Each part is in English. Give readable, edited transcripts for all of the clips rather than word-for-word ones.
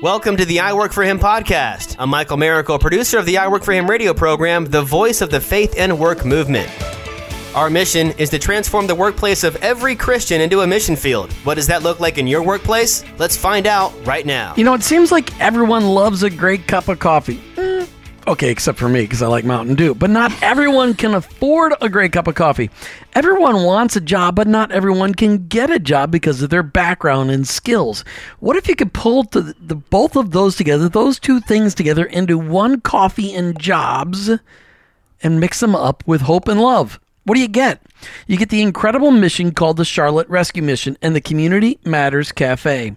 Welcome to the I Work For Him podcast. I'm Michael Marico, producer of the I Work For Him radio program, the voice of the faith and work movement. Our mission is to transform the workplace of every Christian into a mission field. What does that look like in your workplace? Let's find out right now. You know, it seems like everyone loves a great cup of coffee. Okay, except for me, because I like Mountain Dew. But not everyone can afford a great cup of coffee. Everyone wants a job, but not everyone can get a job because of their background and skills. What if you could pull the both of those together, those two things together, into one coffee and jobs, and mix them up with hope and love? What do you get? You get the incredible mission called the Charlotte Rescue Mission and the Community Matters Café.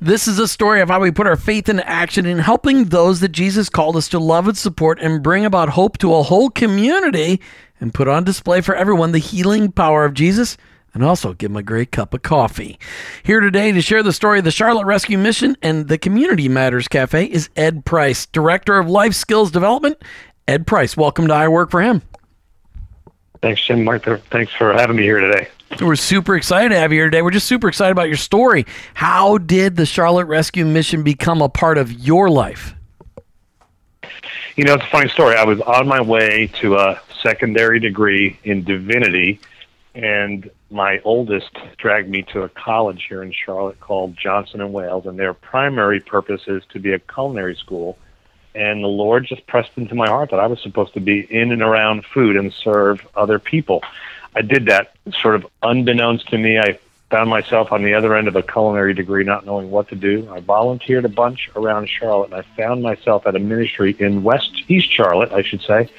This is a story of how we put our faith into action in helping those that Jesus called us to love and support and bring about hope to a whole community and put on display for everyone the healing power of Jesus and also give them a great cup of coffee. Here today to share the story of the Charlotte Rescue Mission and the Community Matters Café is Ed Price, Director of Life Skills Development. Ed Price, welcome to I Work For Him. Thanks, Jim. Martha, thanks for having me here today. We're super excited to have you here today. We're just super excited about your story. How did the Charlotte Rescue Mission become a part of your life? You know, it's a funny story. I was on my way to a secondary degree in divinity, and my oldest dragged me to a college here in Charlotte called Johnson and Wales, and their primary purpose is to be a culinary school. And the Lord just pressed into my heart that I was supposed to be in and around food and serve other people. I did that sort of unbeknownst to me. I found myself on the other end of a culinary degree, not knowing what to do. I volunteered a bunch around Charlotte, and I found myself at a ministry in East Charlotte, I should say.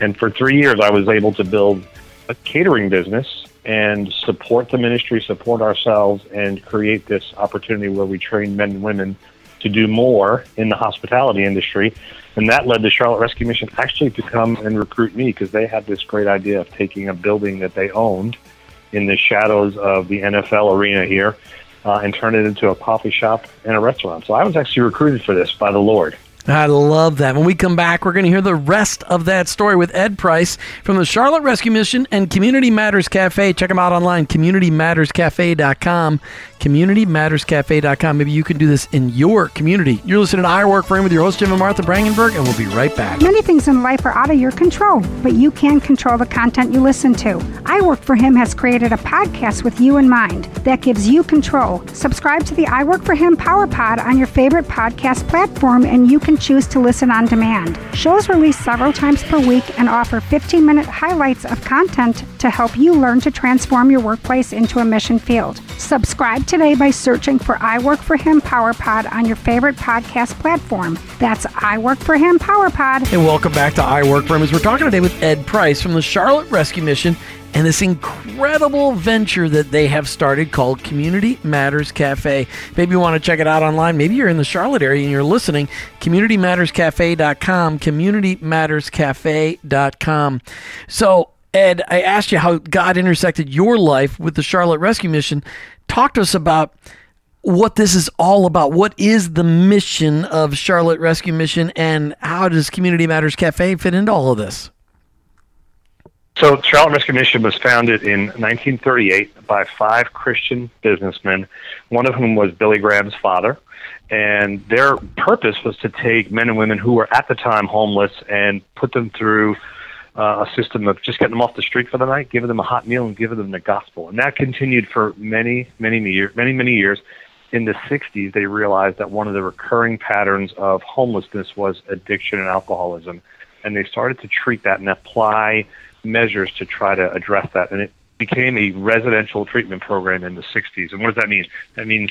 And for 3 years, I was able to build a catering business and support the ministry, support ourselves, and create this opportunity where we train men and women to do more in the hospitality industry. And that led the Charlotte Rescue Mission actually to come and recruit me because they had this great idea of taking a building that they owned in the shadows of the NFL arena here and turn it into a coffee shop and a restaurant. So I was actually recruited for this by the Lord. I love that. When we come back, we're going to hear the rest of that story with Ed Price from the Charlotte Rescue Mission and Community Matters Café. Check them out online, communitymatterscafe.com, communitymatterscafe.com. Maybe you can do this in your community. You're listening to I Work For Him with your host, Jim and Martha Brangenberg, and we'll be right back. Many things in life are out of your control, but you can control the content you listen to. I Work For Him has created a podcast with you in mind that gives you control. Subscribe to the I Work For Him Power Pod on your favorite podcast platform, and you can choose to listen on demand. Shows released several times per week and offer 15-minute highlights of content to help you learn to transform your workplace into a mission field. Subscribe today by searching for I Work For Him Power Pod on your favorite podcast platform. That's I Work For Him Power Pod. And welcome back to I Work For Him, as we're talking today with Ed Price from the Charlotte Rescue Mission and this incredible venture that they have started called Community Matters Café. Maybe you want to check it out online. Maybe you're in the Charlotte area and you're listening. CommunityMattersCafe.com, CommunityMattersCafe.com. So, Ed, I asked you how God intersected your life with the Charlotte Rescue Mission. Talk to us about what this is all about. What is the mission of Charlotte Rescue Mission, and how does Community Matters Café fit into all of this? So Charlotte Rescue Mission was founded in 1938 by 5 Christian businessmen, one of whom was Billy Graham's father. And their purpose was to take men and women who were at the time homeless and put them through a system of just getting them off the street for the night, giving them a hot meal, and giving them the gospel. And that continued for many years. In the 60s, they realized that one of the recurring patterns of homelessness was addiction and alcoholism. And they started to treat that and apply measures to try to address that, and it became a residential treatment program in the 60s. And what does that mean? That means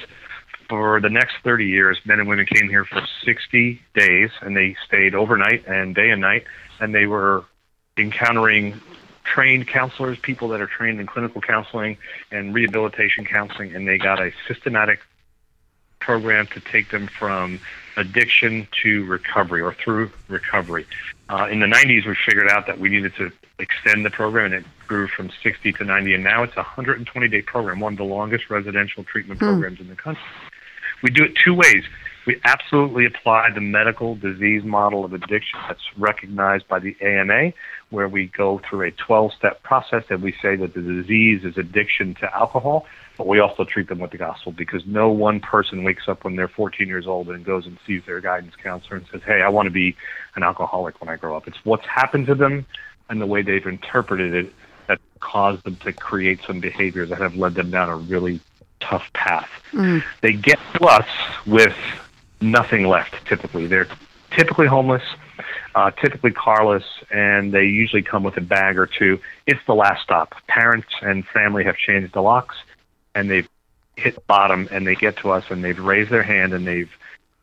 for the next 30 years, men and women came here for 60 days, and they stayed overnight and day and night, and they were encountering trained counselors, people that are trained in clinical counseling and rehabilitation counseling, and they got a systematic program to take them from addiction to recovery or through recovery. In the 90s, we figured out that we needed to extend the program, and it grew from 60 to 90, and now it's a 120-day program, one of the longest residential treatment programs in the country. We do it two ways. We absolutely apply the medical disease model of addiction that's recognized by the AMA, where we go through a 12-step process, and we say that the disease is addiction to alcohol. but we also treat them with the gospel, because no one person wakes up when they're 14 years old and goes and sees their guidance counselor and says, hey, I want to be an alcoholic when I grow up. It's what's happened to them and the way they've interpreted it that caused them to create some behaviors that have led them down a really tough path. Mm. They get to us with nothing left, typically. They're typically homeless, typically carless, and they usually come with a bag or two. It's the last stop. Parents and family have changed the locks, and they've hit bottom, and they get to us, and they've raised their hand, and they've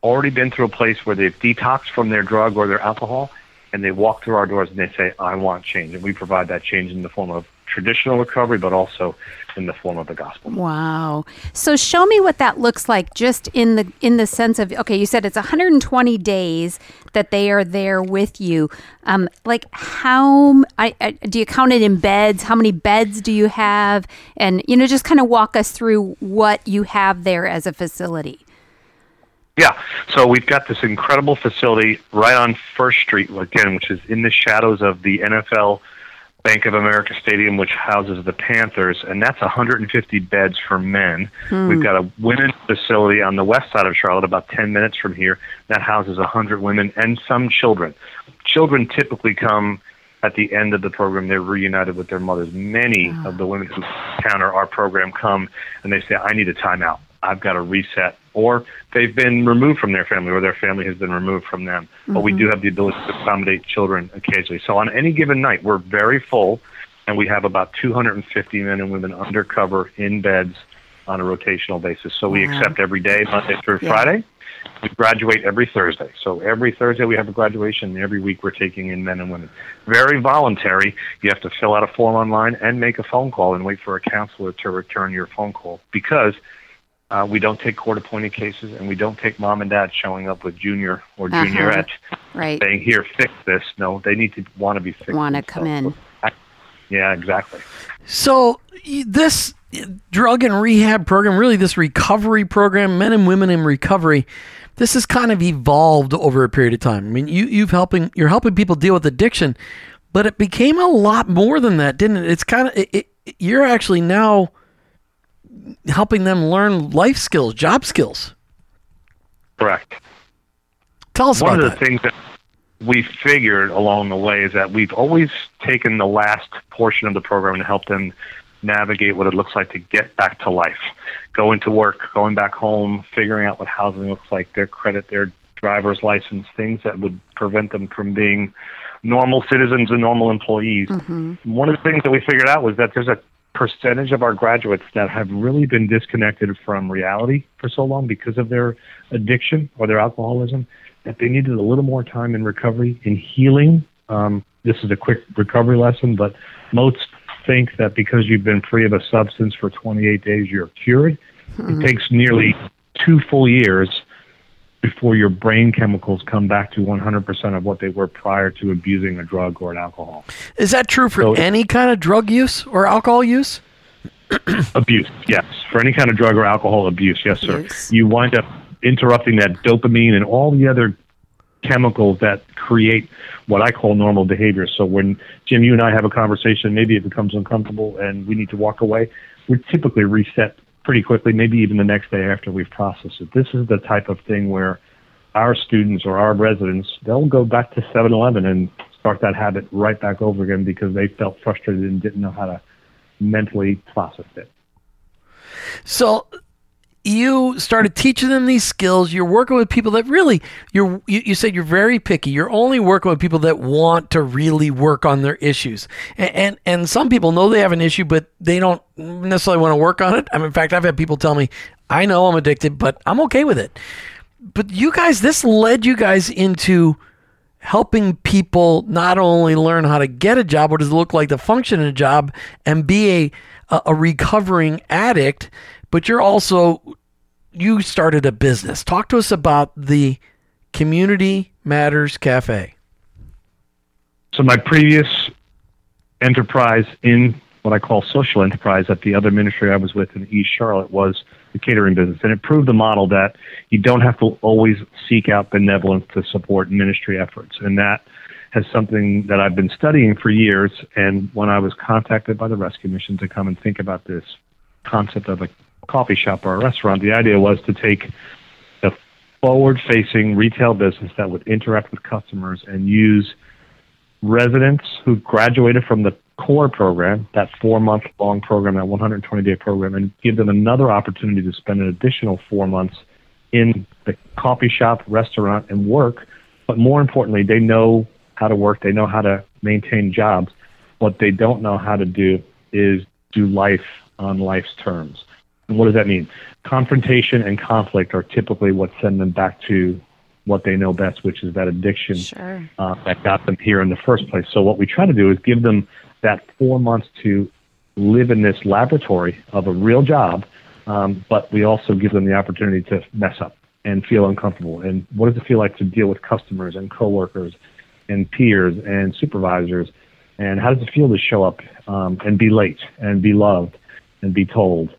already been through a place where they've detoxed from their drug or their alcohol, and they walk through our doors, and they say, I want change. And we provide that change in the form of traditional recovery, but also in the form of the gospel. Wow. So show me what that looks like, just in the sense of, okay, you said it's 120 days that they are there with you. Like how, do you count it in beds? How many beds do you have? And, just kind of walk us through what you have there as a facility. Yeah. So we've got this incredible facility right on First Street, again, which is in the shadows of the NFL Bank of America Stadium, which houses the Panthers, and that's 150 beds for men. Mm. We've got a women's facility on the west side of Charlotte, about 10 minutes from here, that houses 100 women and some children. Children typically come at the end of the program. They're reunited with their mothers. Many of the women who encounter our program come and they say, I need a timeout. I've got to reset. Or they've been removed from their family, or their family has been removed from them. Mm-hmm. But we do have the ability to accommodate children occasionally. So on any given night, we're very full, and we have about 250 men and women undercover in beds on a rotational basis. So we accept every day, Monday through Friday. We graduate every Thursday. So every Thursday we have a graduation, and every week we're taking in men and women. Very voluntary. You have to fill out a form online and make a phone call and wait for a counselor to return your phone call, because we don't take court-appointed cases, and we don't take mom and dad showing up with junior or juniorette saying, here, fix this. No, they need to want to be fixed. Want to come in. Yeah, exactly. So this drug and rehab program, really this recovery program, men and women in recovery, this has kind of evolved over a period of time. I mean, you're helping people deal with addiction, but it became a lot more than that, didn't it? It's kind of you're actually now helping them learn life skills, job skills. Correct. Tell us about that. One of the things that we figured along the way is that we've always taken the last portion of the program and helped them navigate what it looks like to get back to life, going to work, going back home, figuring out what housing looks like, their credit, their driver's license, things that would prevent them from being normal citizens and normal employees. Mm-hmm. One of the things that we figured out was that there's a percentage of our graduates that have really been disconnected from reality for so long because of their addiction or their alcoholism, that they needed a little more time in recovery, in healing. This is a quick recovery lesson, but most think that because you've been free of a substance for 28 days, you're cured. Mm-hmm. It takes nearly 2 full years before your brain chemicals come back to 100% of what they were prior to abusing a drug or an alcohol. Is that true for any kind of drug use or alcohol use? Abuse, yes. For any kind of drug or alcohol abuse, yes, sir. Yes. You wind up interrupting that dopamine and all the other chemicals that create what I call normal behavior. So when, Jim, you and I have a conversation, maybe it becomes uncomfortable and we need to walk away, we typically reset pretty quickly, maybe even the next day after we've processed it. This is the type of thing where our students or our residents, they'll go back to 7-Eleven and start that habit right back over again because they felt frustrated and didn't know how to mentally process it. So you started teaching them these skills. You're working with people that really, you said you're very picky. You're only working with people that want to really work on their issues. And some people know they have an issue, but they don't necessarily want to work on it. I mean, in fact, I've had people tell me, I know I'm addicted, but I'm okay with it. But you guys, this led you guys into helping people not only learn how to get a job, what does it look like to function in a job and be a recovering addict, but you're also, you started a business. Talk to us about the Community Matters Café. So my previous enterprise in what I call social enterprise at the other ministry I was with in East Charlotte was the catering business. And it proved the model that you don't have to always seek out benevolence to support ministry efforts. And that has something that I've been studying for years. And when I was contacted by the Rescue Mission to come and think about this concept of a coffee shop or a restaurant, the idea was to take the forward-facing retail business that would interact with customers and use residents who graduated from the core program, that 4-month-long program, that 120-day program, and give them another opportunity to spend an additional 4 months in the coffee shop, restaurant, and work. But more importantly, they know how to work. They know how to maintain jobs. What they don't know how to do is do life on life's terms. And what does that mean? Confrontation and conflict are typically what send them back to what they know best, which is that addiction that got them here in the first place. So what we try to do is give them that 4 months to live in this laboratory of a real job, but we also give them the opportunity to mess up and feel uncomfortable. And what does it feel like to deal with customers and coworkers and peers and supervisors? And how does it feel to show up and be late and be loved and be told,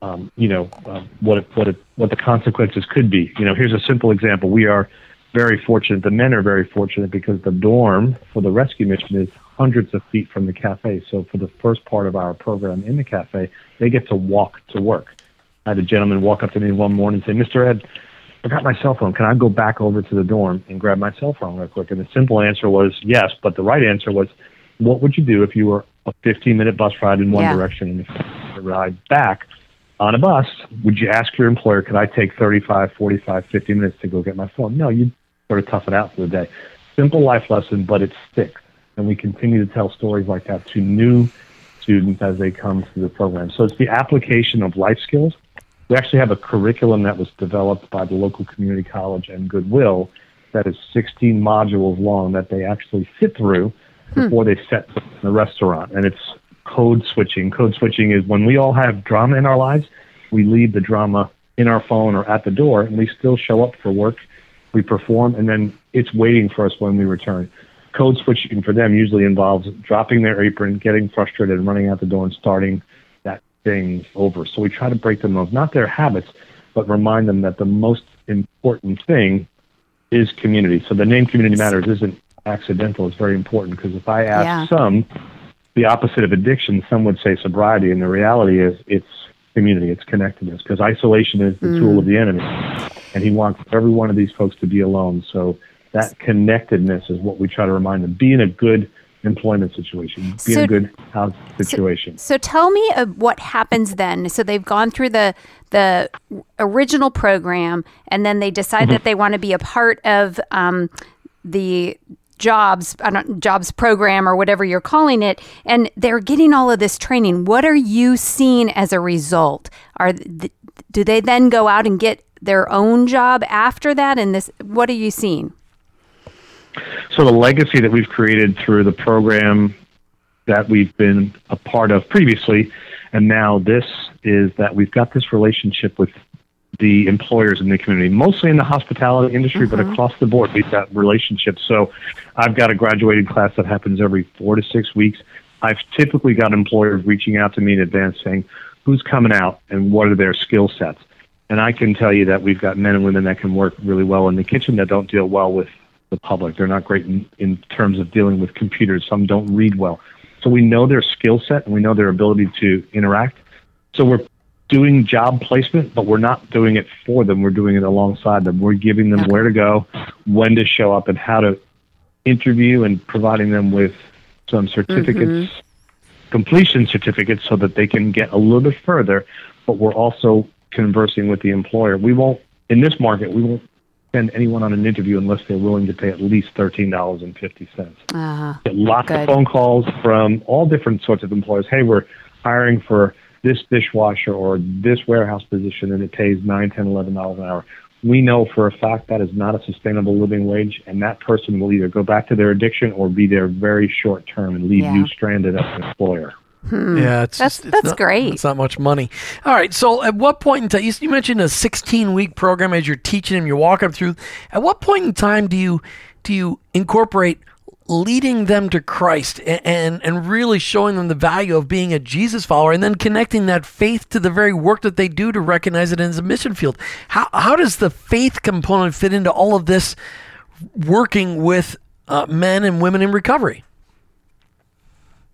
what the consequences could be? You know, here's a simple example. We are very fortunate. The men are very fortunate because the dorm for the rescue mission is hundreds of feet from the cafe. So for the first part of our program in the cafe, they get to walk to work. I had a gentleman walk up to me one morning and say, "Mr. Ed, I forgot my cell phone. Can I go back over to the dorm and grab my cell phone real quick?" And the simple answer was yes, but the right answer was, what would you do if you were a 15-minute bus ride in one direction and if you ride back on a bus? Would you ask your employer, could I take 35, 45, 50 minutes to go get my phone? No, you'd sort of tough it out for the day. Simple life lesson, but it sticks. And we continue to tell stories like that to new students as they come through the program. So it's the application of life skills. We actually have a curriculum that was developed by the local community college and Goodwill that is 16 modules long that they actually sit through before they set foot in the restaurant. And it's code switching. Code switching is when we all have drama in our lives, we leave the drama in our phone or at the door, and we still show up for work. We perform, and then it's waiting for us when we return. Code switching for them usually involves dropping their apron, getting frustrated, and running out the door and starting that thing over. So we try to break them of not their habits, but remind them that the most important thing is community. So the name Community Matters isn't accidental. It's very important because if I ask some the opposite of addiction, some would say sobriety, and the reality is it's community, it's connectedness, because isolation is the tool of the enemy, and he wants every one of these folks to be alone. So that connectedness is what we try to remind them. Be in a good employment situation, be in a good house situation. So tell me what happens then. So they've gone through the original program, and then they decide that they want to be a part of the jobs program or whatever you're calling it, and they're getting all of this training. What are you seeing as a result? Do they then go out and get their own job after that? And what are you seeing? So the legacy that we've created through the program that we've been a part of previously, and now this, is that we've got this relationship with the employers in the community, mostly in the hospitality industry, but across the board, we've got relationships. So I've got a graduating class that happens every 4 to 6 weeks. I've typically got employers reaching out to me in advance saying, who's coming out and what are their skill sets? And I can tell you that we've got men and women that can work really well in the kitchen that don't deal well with the public. They're not great in terms of dealing with computers. Some don't read well. So we know their skill set and we know their ability to interact. So we're doing job placement, but we're not doing it for them. We're doing it alongside them. We're giving them where to go, when to show up, and how to interview, and providing them with some certificates, completion certificates, so that they can get a little bit further. But we're also conversing with the employer. In this market, we won't send anyone on an interview unless they're willing to pay at least $13.50. Get lots of phone calls from all different sorts of employers. Hey, we're hiring for this dishwasher or this warehouse position, and it pays $9, $10, $11 an hour. We know for a fact that is not a sustainable living wage, and that person will either go back to their addiction or be there very short term and leave you stranded as an employer. Yeah, it's great. It's not much money. All right, so at what point in time, you mentioned a 16-week program as you're teaching them, you're walking them through. At what point in time do you incorporate leading them to Christ and really showing them the value of being a Jesus follower, and then connecting that faith to the very work that they do to recognize it as a mission field? How does the faith component fit into all of this working with men and women in recovery?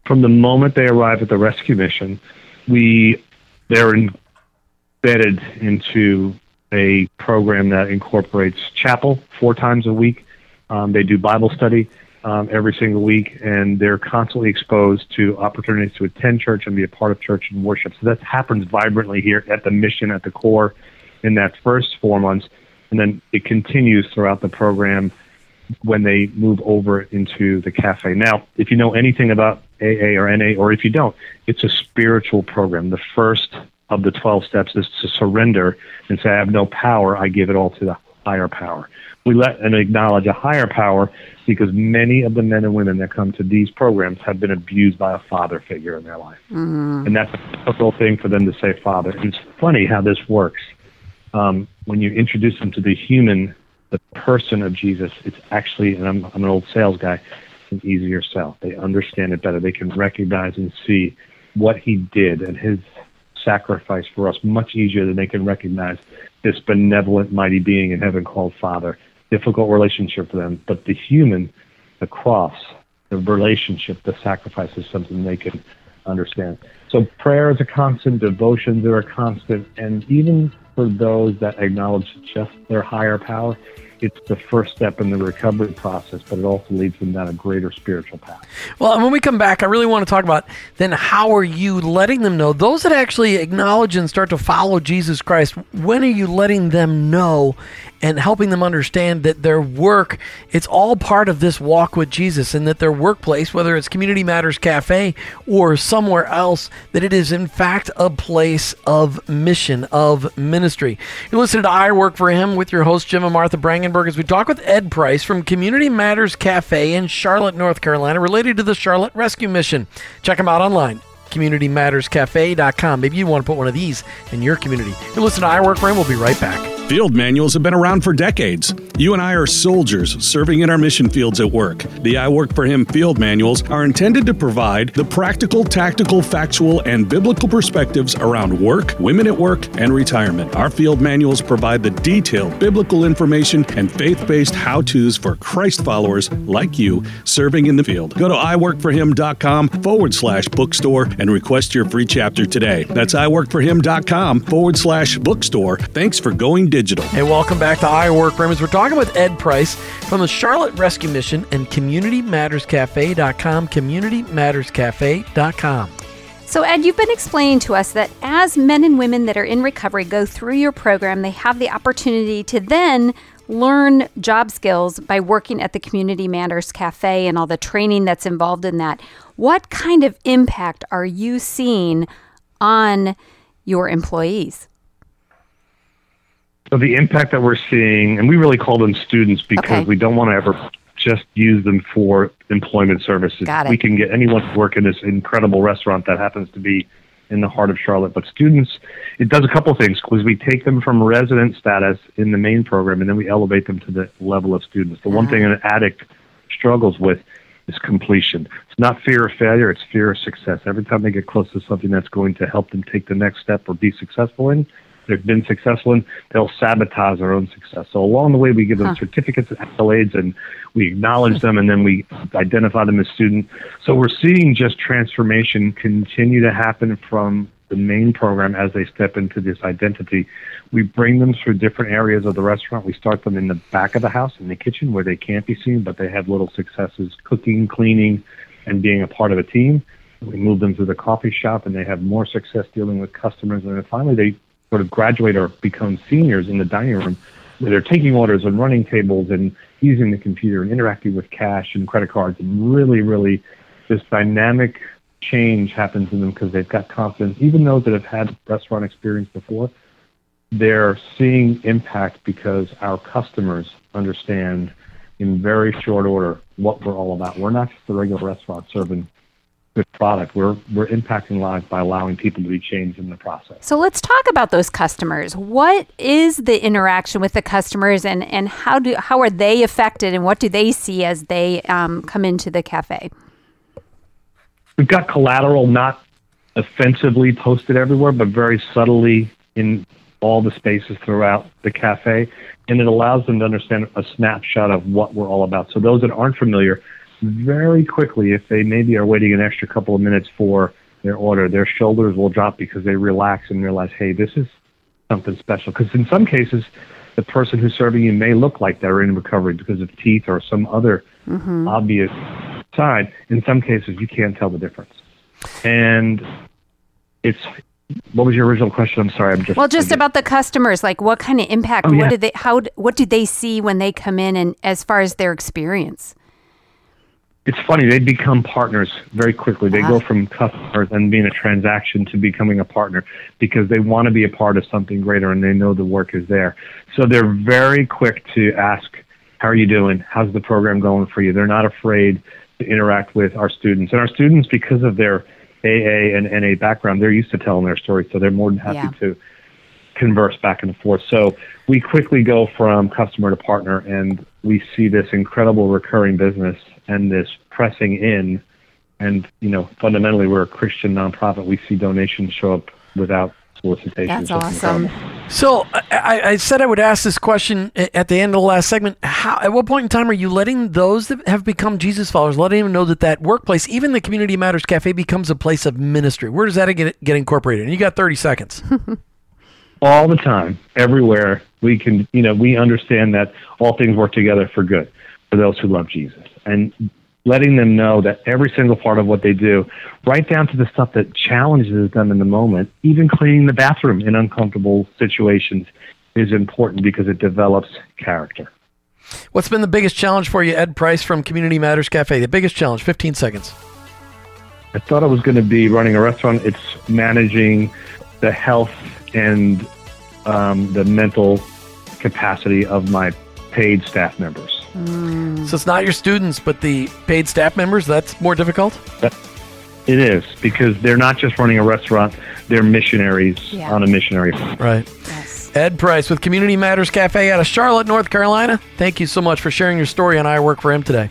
From the moment they arrive at the rescue mission, we they're embedded into a program that incorporates chapel 4 times a week. They do Bible study every single week, and they're constantly exposed to opportunities to attend church and be a part of church and worship. So that happens vibrantly here at the mission at the core in that first 4 months, and then it continues throughout the program when they move over into the cafe. Now, if you know anything about AA or NA, or if you don't, it's a spiritual program. The first of the 12 steps is to surrender and say, I have no power, I give it all to the higher power. We let and acknowledge a higher power because many of the men and women that come to these programs have been abused by a father figure in their life. Mm-hmm. And that's a difficult thing for them to say, Father. And it's funny how this works. When you introduce them to the human, the person of Jesus, it's actually, and I'm an old sales guy, it's an easier sell. They understand it better. They can recognize and see what he did and his sacrifice for us much easier than they can recognize this benevolent, mighty being in heaven called Father. Difficult relationship for them, but the human, the cross, the relationship, the sacrifice is something they can understand. So prayer is a constant, devotions are a constant, and even for those that acknowledge just their higher power, it's the first step in the recovery process, but it also leads them down a greater spiritual path. Well, and when we come back, I really want to talk about then how are you letting them know? Those that actually acknowledge and start to follow Jesus Christ, when are you letting them know and helping them understand that their work, it's all part of this walk with Jesus, and that their workplace, whether it's Community Matters Cafe or somewhere else, that it is in fact a place of mission, of ministry. You listen to I Work For Him with your host, Jim and Martha Brangenberg, as we talk with Ed Price from Community Matters Cafe in Charlotte, North Carolina, related to the Charlotte Rescue Mission. Check them out online, communitymatterscafe.com. Maybe you want to put one of these in your community. You listen to I Work For Him. We'll be right back. Field manuals have been around for decades. You and I are soldiers serving in our mission fields at work. The I Work For Him field manuals are intended to provide the practical, tactical, factual, and biblical perspectives around work, women at work, and retirement. Our field manuals provide the detailed biblical information and faith-based how-tos for Christ followers like you serving in the field. Go to iworkforhim.com/bookstore and request your free chapter today. That's iworkforhim.com/bookstore. Thanks for going digital. Hey, welcome back to I Work For Him. We're talking with Ed Price from the Charlotte Rescue Mission and CommunityMattersCafe.com, CommunityMattersCafe.com. So, Ed, you've been explaining to us that as men and women that are in recovery go through your program, they have the opportunity to then learn job skills by working at the Community Matters Cafe and all the training that's involved in that. What kind of impact are you seeing on your employees? So the impact that we're seeing, and we really call them students because we don't want to ever just use them for employment services. We can get anyone to work in this incredible restaurant that happens to be in the heart of Charlotte. But students, it does a couple of things because we take them from resident status in the main program and then we elevate them to the level of students. The one thing an addict struggles with is completion. It's not fear of failure, it's fear of success. Every time they get close to something that's going to help them take the next step or be successful in, they've been successful in, they'll sabotage their own success. So along the way, we give them certificates and accolades, and we acknowledge them, and then we identify them as students. So we're seeing just transformation continue to happen from the main program as they step into this identity. We bring them through different areas of the restaurant. We start them in the back of the house, in the kitchen, where they can't be seen, but they have little successes, cooking, cleaning, and being a part of a team. We move them to the coffee shop, and they have more success dealing with customers. And then finally, they sort of graduate or become seniors in the dining room, where they're taking orders and running tables and using the computer and interacting with cash and credit cards. And really, really, this dynamic change happens in them because they've got confidence. Even those that have had restaurant experience before, they're seeing impact because our customers understand in very short order what we're all about. We're not just a regular restaurant serving good product. We're impacting lives by allowing people to be changed in the process. So let's talk about those customers. What is the interaction with the customers, and how are they affected, and what do they see as they come into the cafe? We've got collateral, not offensively posted everywhere, but very subtly in all the spaces throughout the cafe, and it allows them to understand a snapshot of what we're all about. So those that aren't familiar, very quickly, if they maybe are waiting an extra couple of minutes for their order, their shoulders will drop because they relax and realize, hey, this is something special. Because in some cases, the person who's serving you may look like they're in recovery because of teeth or some other obvious sign. In some cases, you can't tell the difference. And it's... What was your original question? I'm sorry. About the customers. Like, what kind of impact? What do they see when they come in, and as far as their experience? It's funny. They become partners very quickly. They go from customers and being a transaction to becoming a partner because they want to be a part of something greater, and they know the work is there. So they're very quick to ask, "How are you doing? How's the program going for you?" They're not afraid to interact with our students, and our students, because of their AA and NA background, they're used to telling their story, so they're more than happy to converse back and forth. So we quickly go from customer to partner, and we see this incredible recurring business and this pressing in. And, you know, fundamentally, we're a Christian nonprofit. We see donations show up without solicitation. That's awesome. Incredible. So I said I would ask this question at the end of the last segment. At what point in time are you letting those that have become Jesus followers, letting them know that workplace, even the Community Matters Cafe, becomes a place of ministry? Where does that get incorporated? And you got 30 seconds. All the time, everywhere. We can, we understand that all things work together for good for those who love Jesus. And letting them know that every single part of what they do, right down to the stuff that challenges them in the moment, even cleaning the bathroom in uncomfortable situations, is important because it develops character. What's been the biggest challenge for you, Ed Price from Community Matters Cafe? The biggest challenge, 15 seconds. I thought it was going to be running a restaurant. It's managing the health and the mental capacity of my paid staff members. So it's not your students, but the paid staff members, that's more difficult? It is, because they're not just running a restaurant, they're missionaries on a missionary. Right. Yes. Ed Price with Community Matters Cafe out of Charlotte, North Carolina. Thank you so much for sharing your story on I Work For Him today.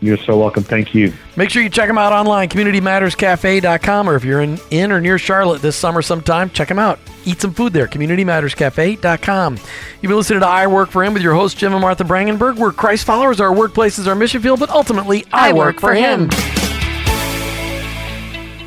You're so welcome. Thank you. Make sure you check them out online, communitymatterscafe.com, or if you're in or near Charlotte this summer sometime, check them out. Eat some food there, communitymatterscafe.com. You've been listening to I Work For Him with your hosts, Jim and Martha Brangenberg. We're Christ followers, our workplace is our mission field, but ultimately, I work for him.